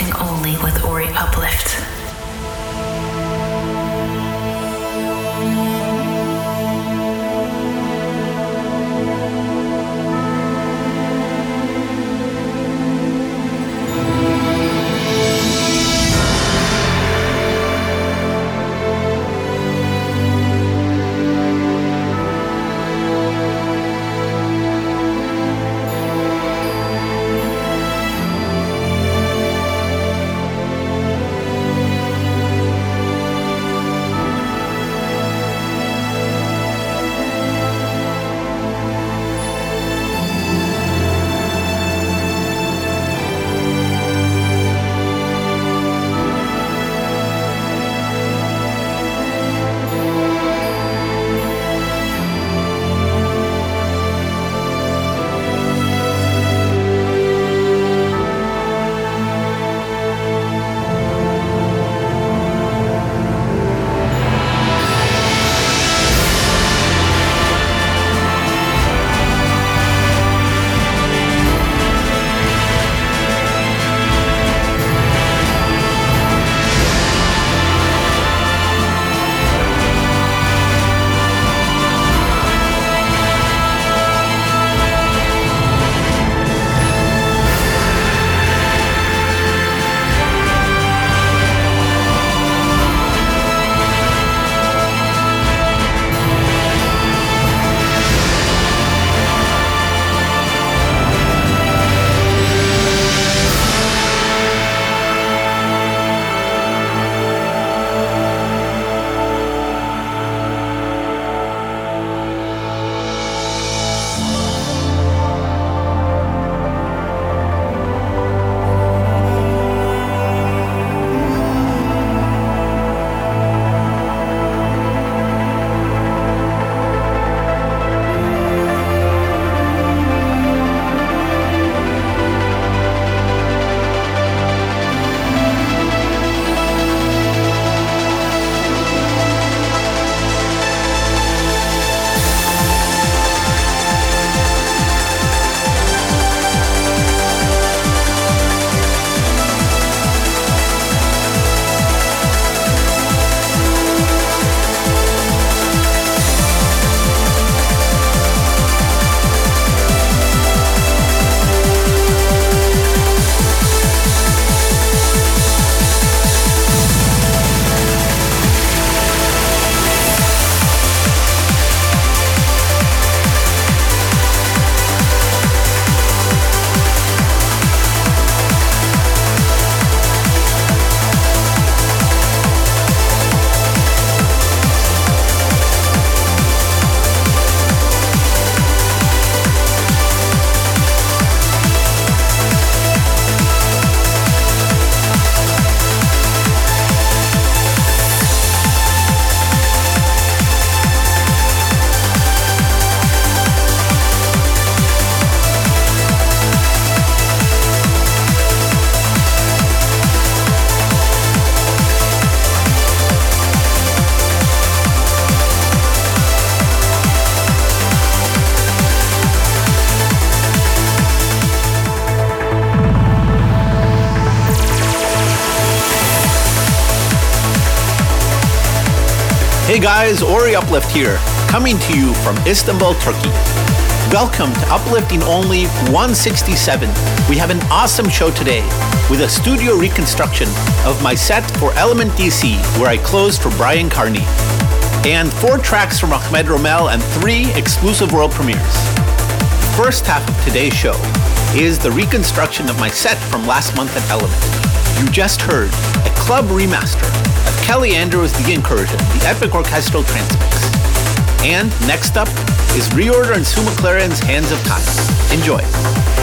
Uplifting Only with Ori Uplift. Hey guys, Ori Uplift here, coming to you from Istanbul, Turkey. Welcome to Uplifting Only 167. We have an awesome show today with a studio reconstruction of my set for Element DC, where I closed for Brian Kearney, and 4 tracks from Ahmed Romel and 3 exclusive world premieres. First half of today's show is the reconstruction of my set from last month at Element. You just heard a club remaster of Kelly Andrew's The Incursion, the epic orchestral trance mix. And next up is Reorder and Sue McLaren's Hands of Time. Enjoy. No.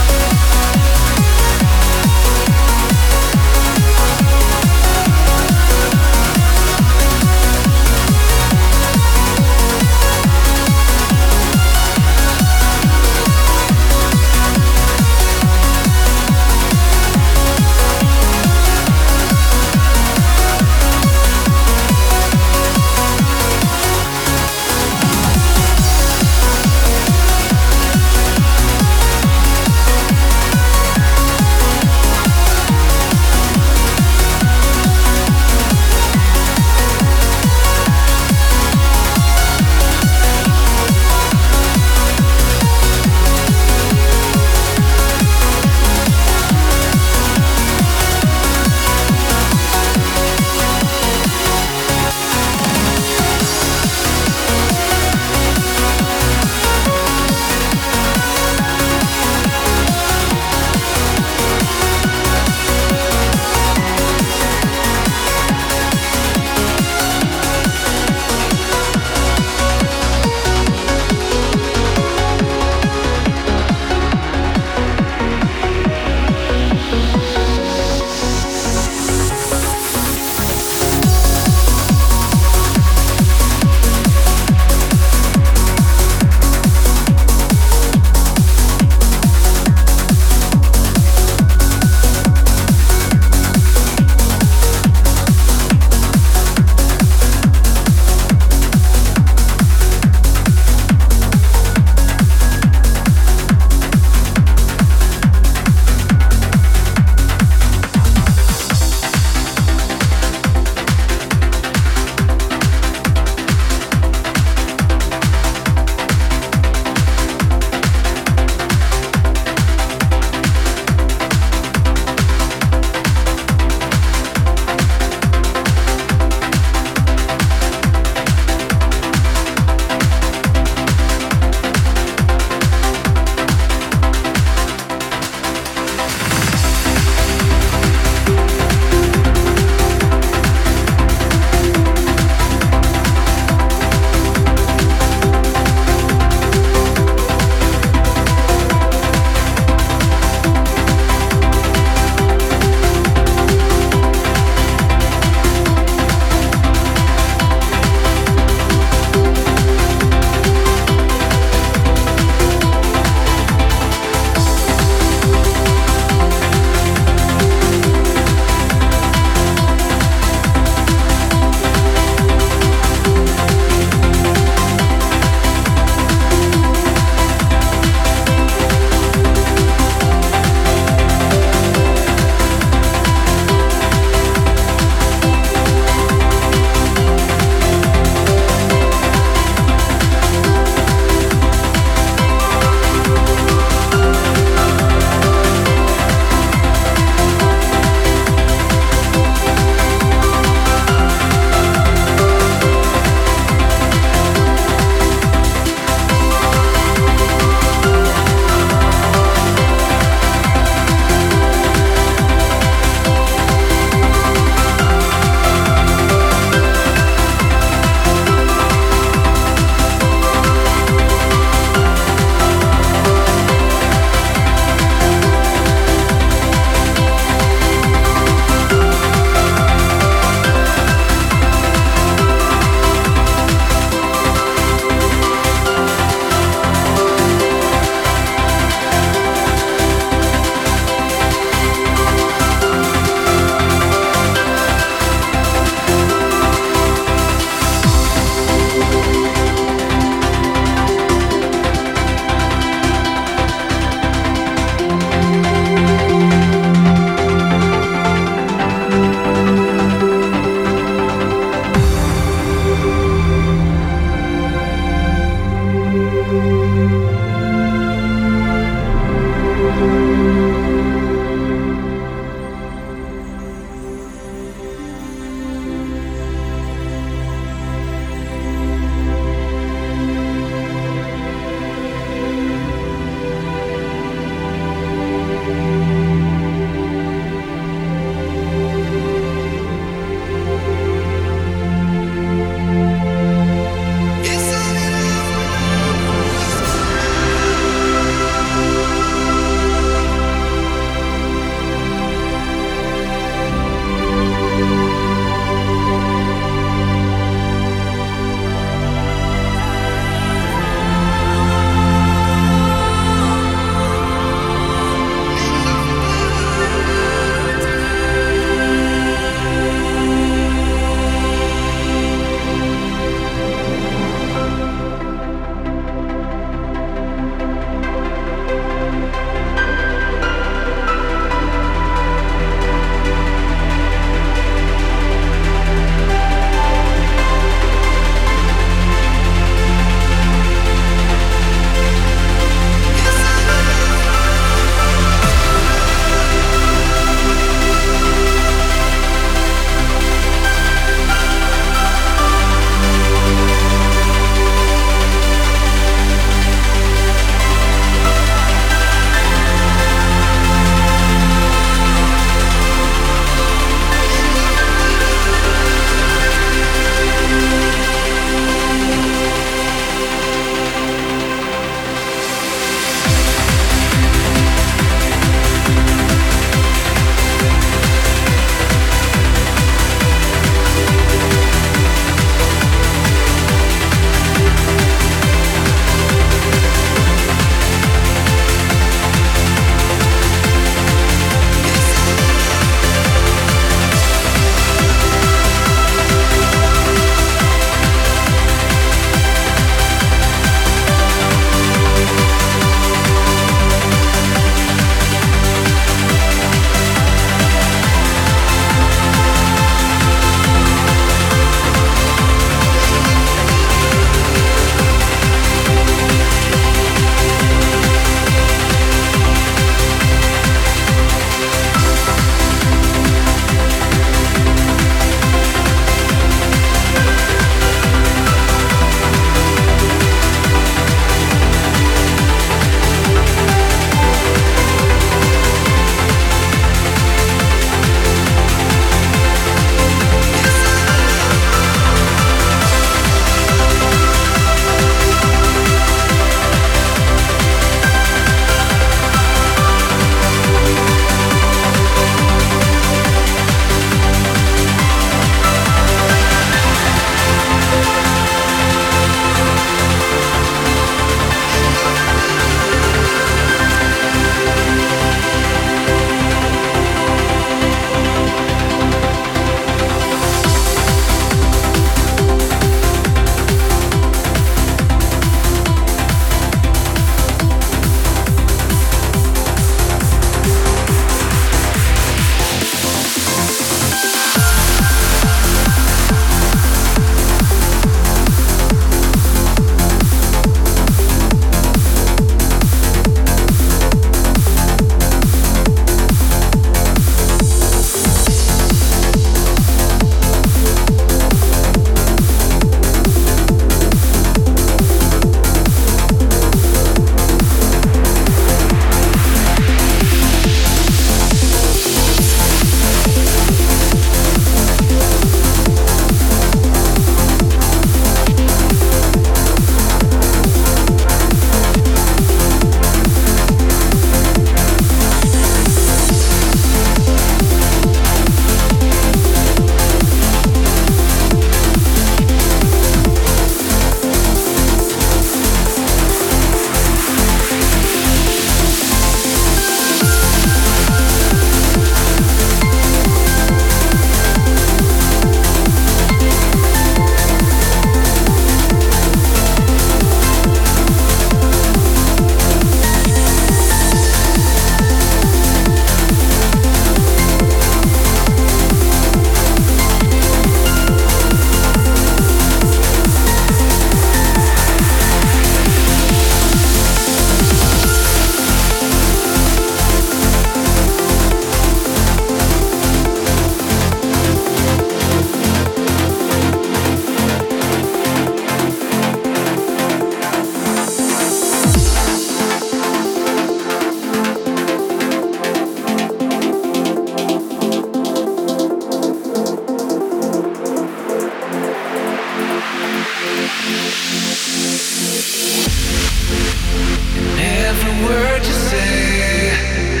word you say,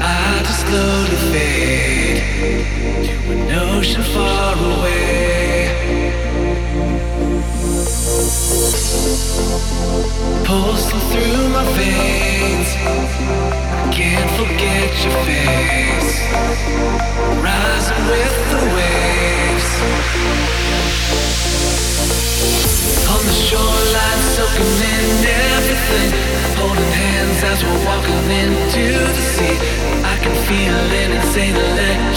I just slowly fade to an ocean far away. Pulsing through my veins, I can't forget your face, rising with the waves. On the shoreline, soaking in everything, holding hands as we're walking into the sea. I can feel an insane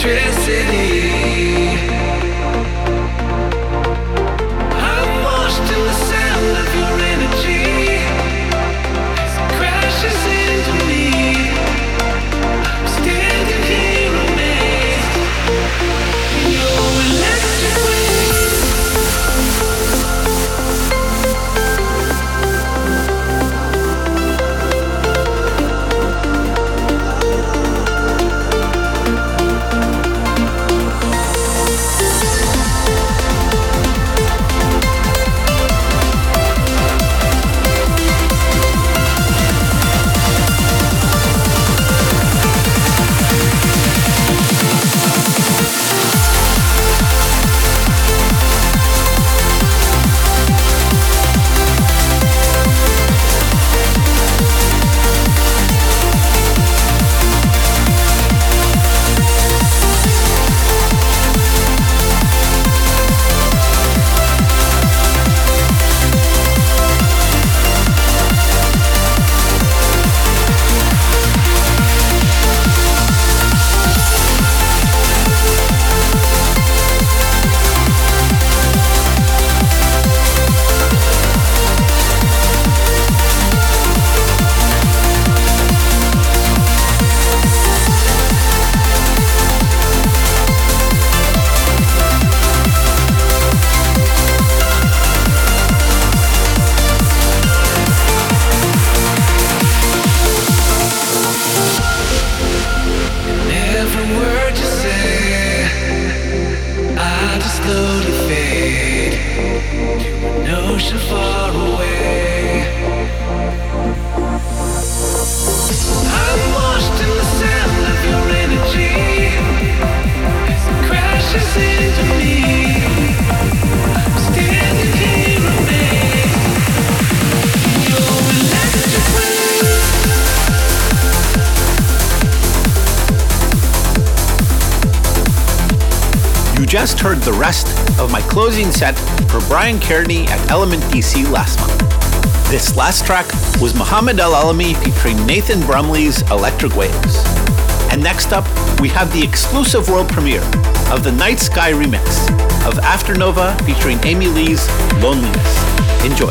electricity. I'm washed in the sound of your energy as it crashes into me. I'm standing here amazed in your electric waves. Just heard the rest of my closing set for Brian Kearney at Element DC last month. This last track was Muhammad Al-Alami featuring Nathan Brumley's Electric Waves. And next up, we have the exclusive world premiere of the Night Sky remix of Afternova featuring Amy Lee's Loneliness. Enjoy.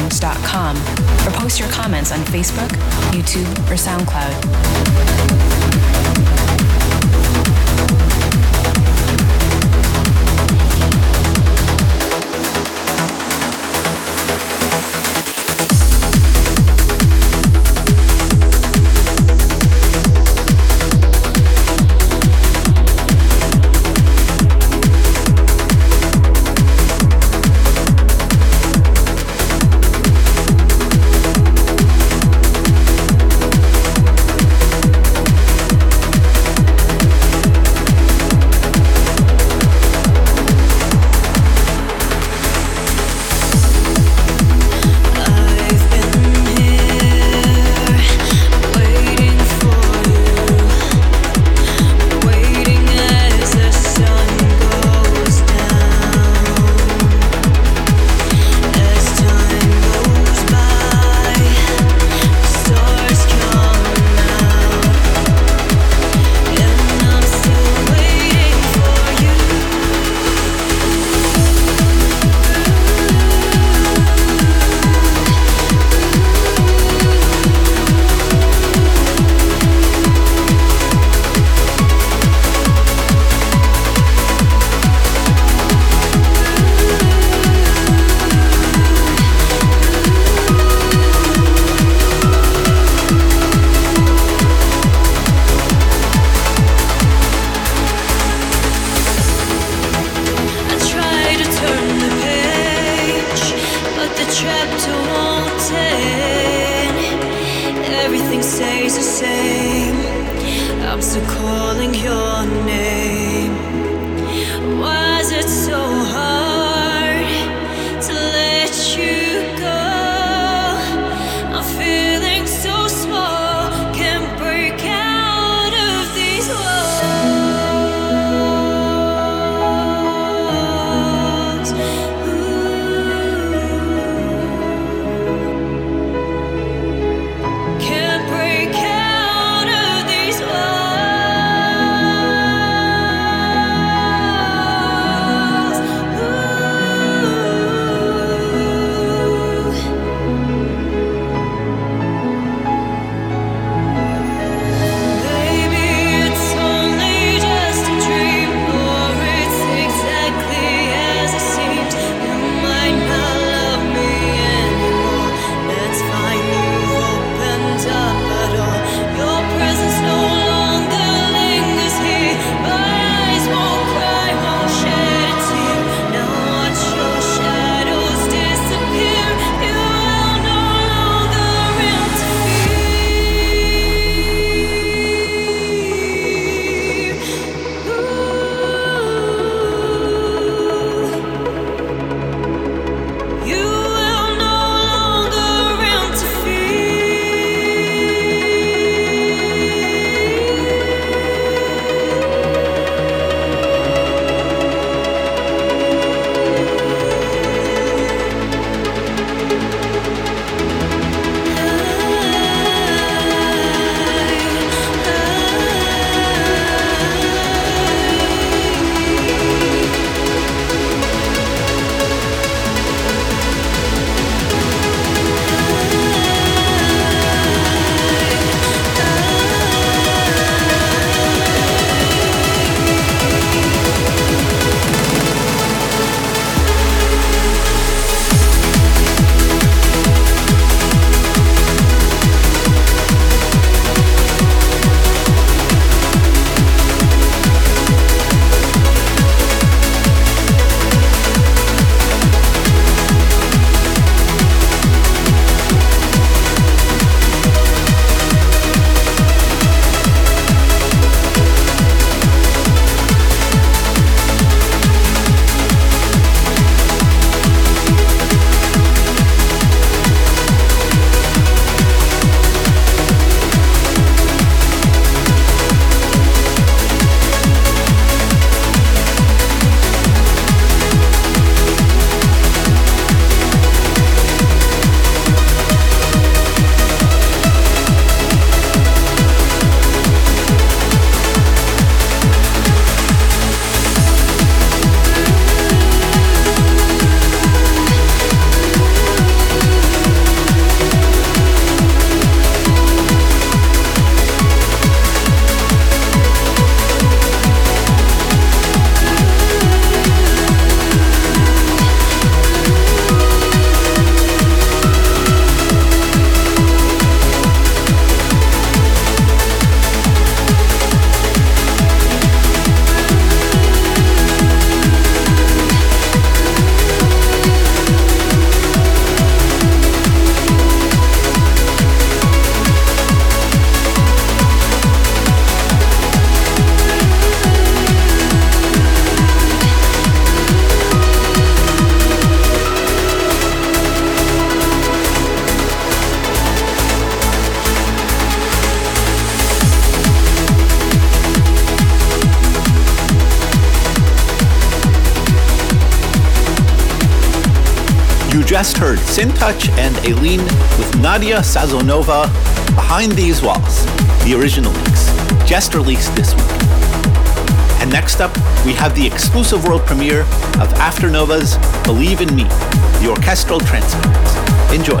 iTunes.com or post your comments on Facebook, YouTube, or SoundCloud. just heard In Touch and Aileen with Nadia Sazonova, Behind These Walls, the original mix, just released this week. And next up, we have the exclusive world premiere of Afternova's Believe in Me, the orchestral trance mix. Enjoy.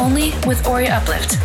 Only with Ori Uplift.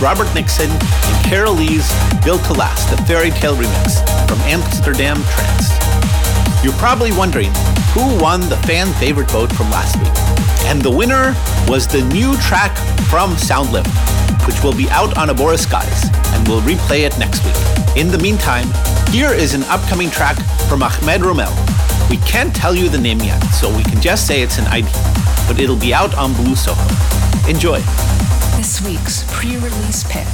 Robert Nixon and Carol Lee's Built to Last, the Fairy Tale remix from Amsterdam Trance. You're probably wondering, who won the fan favorite vote from last week. And the winner was the new track from Sound Lift, which will be out on Abora Skies, and we'll replay it next week. In the meantime, here is an upcoming track from Ahmed Romel. We can't tell you the name yet, so we can just say it's an ID, but it'll be out on Blue Soho. Enjoy. This week's pre-release pick.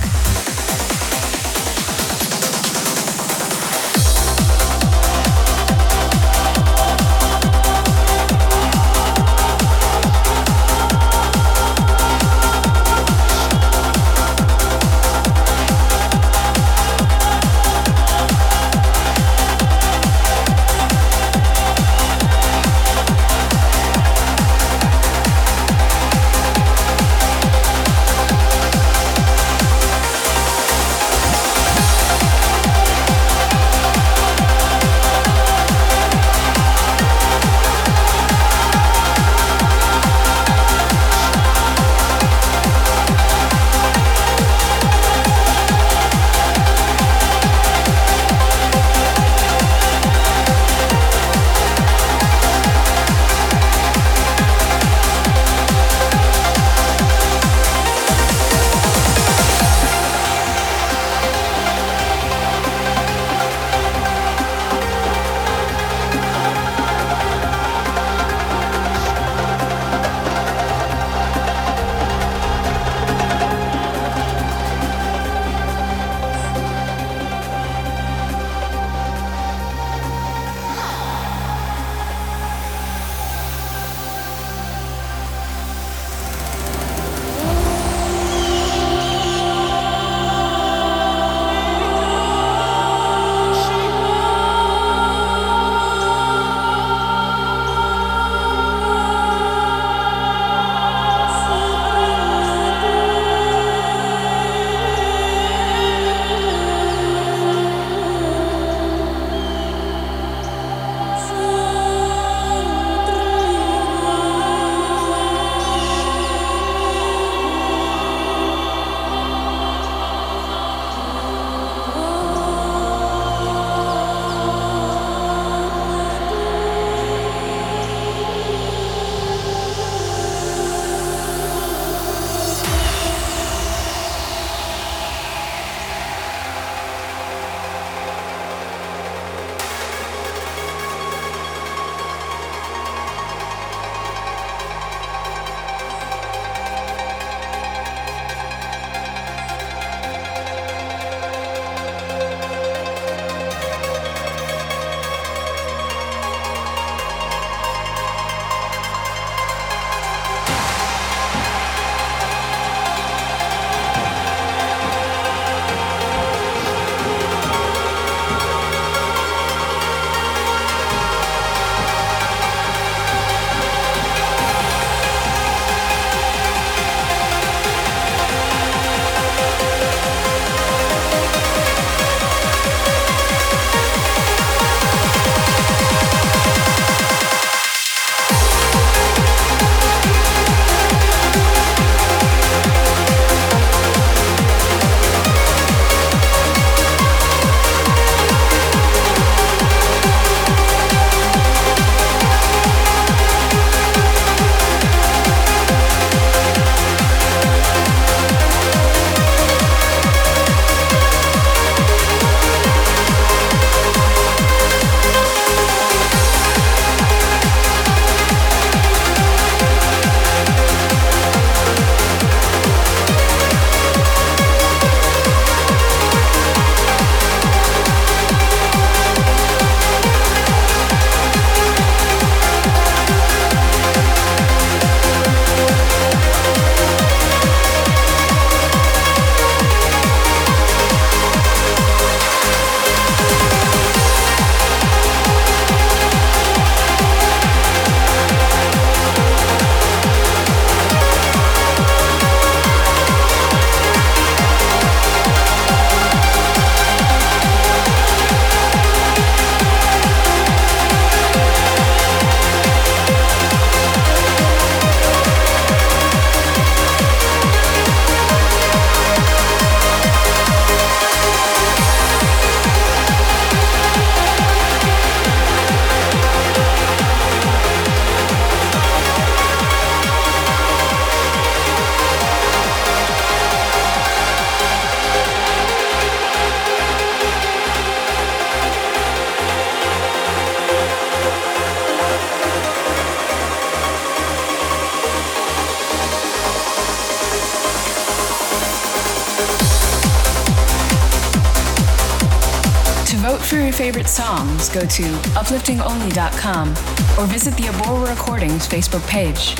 for your favorite songs, go to upliftingonly.com or visit the Abora Recordings Facebook page.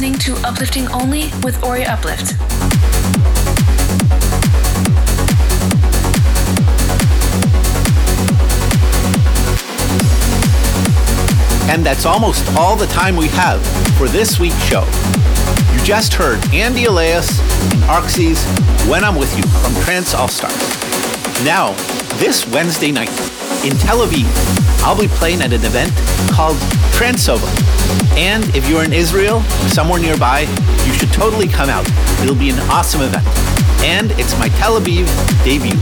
listening to Uplifting Only with Ori Uplift. And that's almost all the time we have for this week's show. You just heard Andy Elias and Arxis' When I'm With You from Trance All Stars. Now, this Wednesday night in Tel Aviv, I'll be playing at an event called Transova. And if you're in Israel or somewhere nearby, you should totally come out. It'll be an awesome event. And it's my Tel Aviv debut.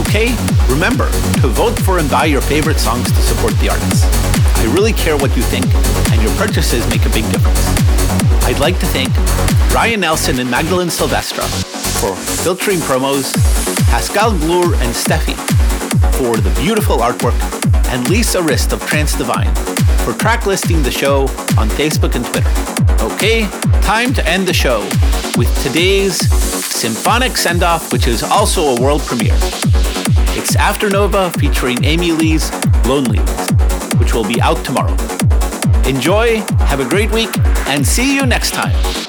Okay, remember to vote for and buy your favorite songs to support the artists. I really care what you think, and your purchases make a big difference. I'd like to thank Ryan Nelson and Magdalene Silvestra for filtering promos, Pascal Blur and Steffi for the beautiful artwork, and Lisa Rist of Trance Divine for track listing the show on Facebook and Twitter. Okay, time to end the show with today's symphonic send-off, which is also a world premiere. It's Afternova featuring Amy Lee's Loneliness, which will be out tomorrow. Enjoy, have a great week, and see you next time.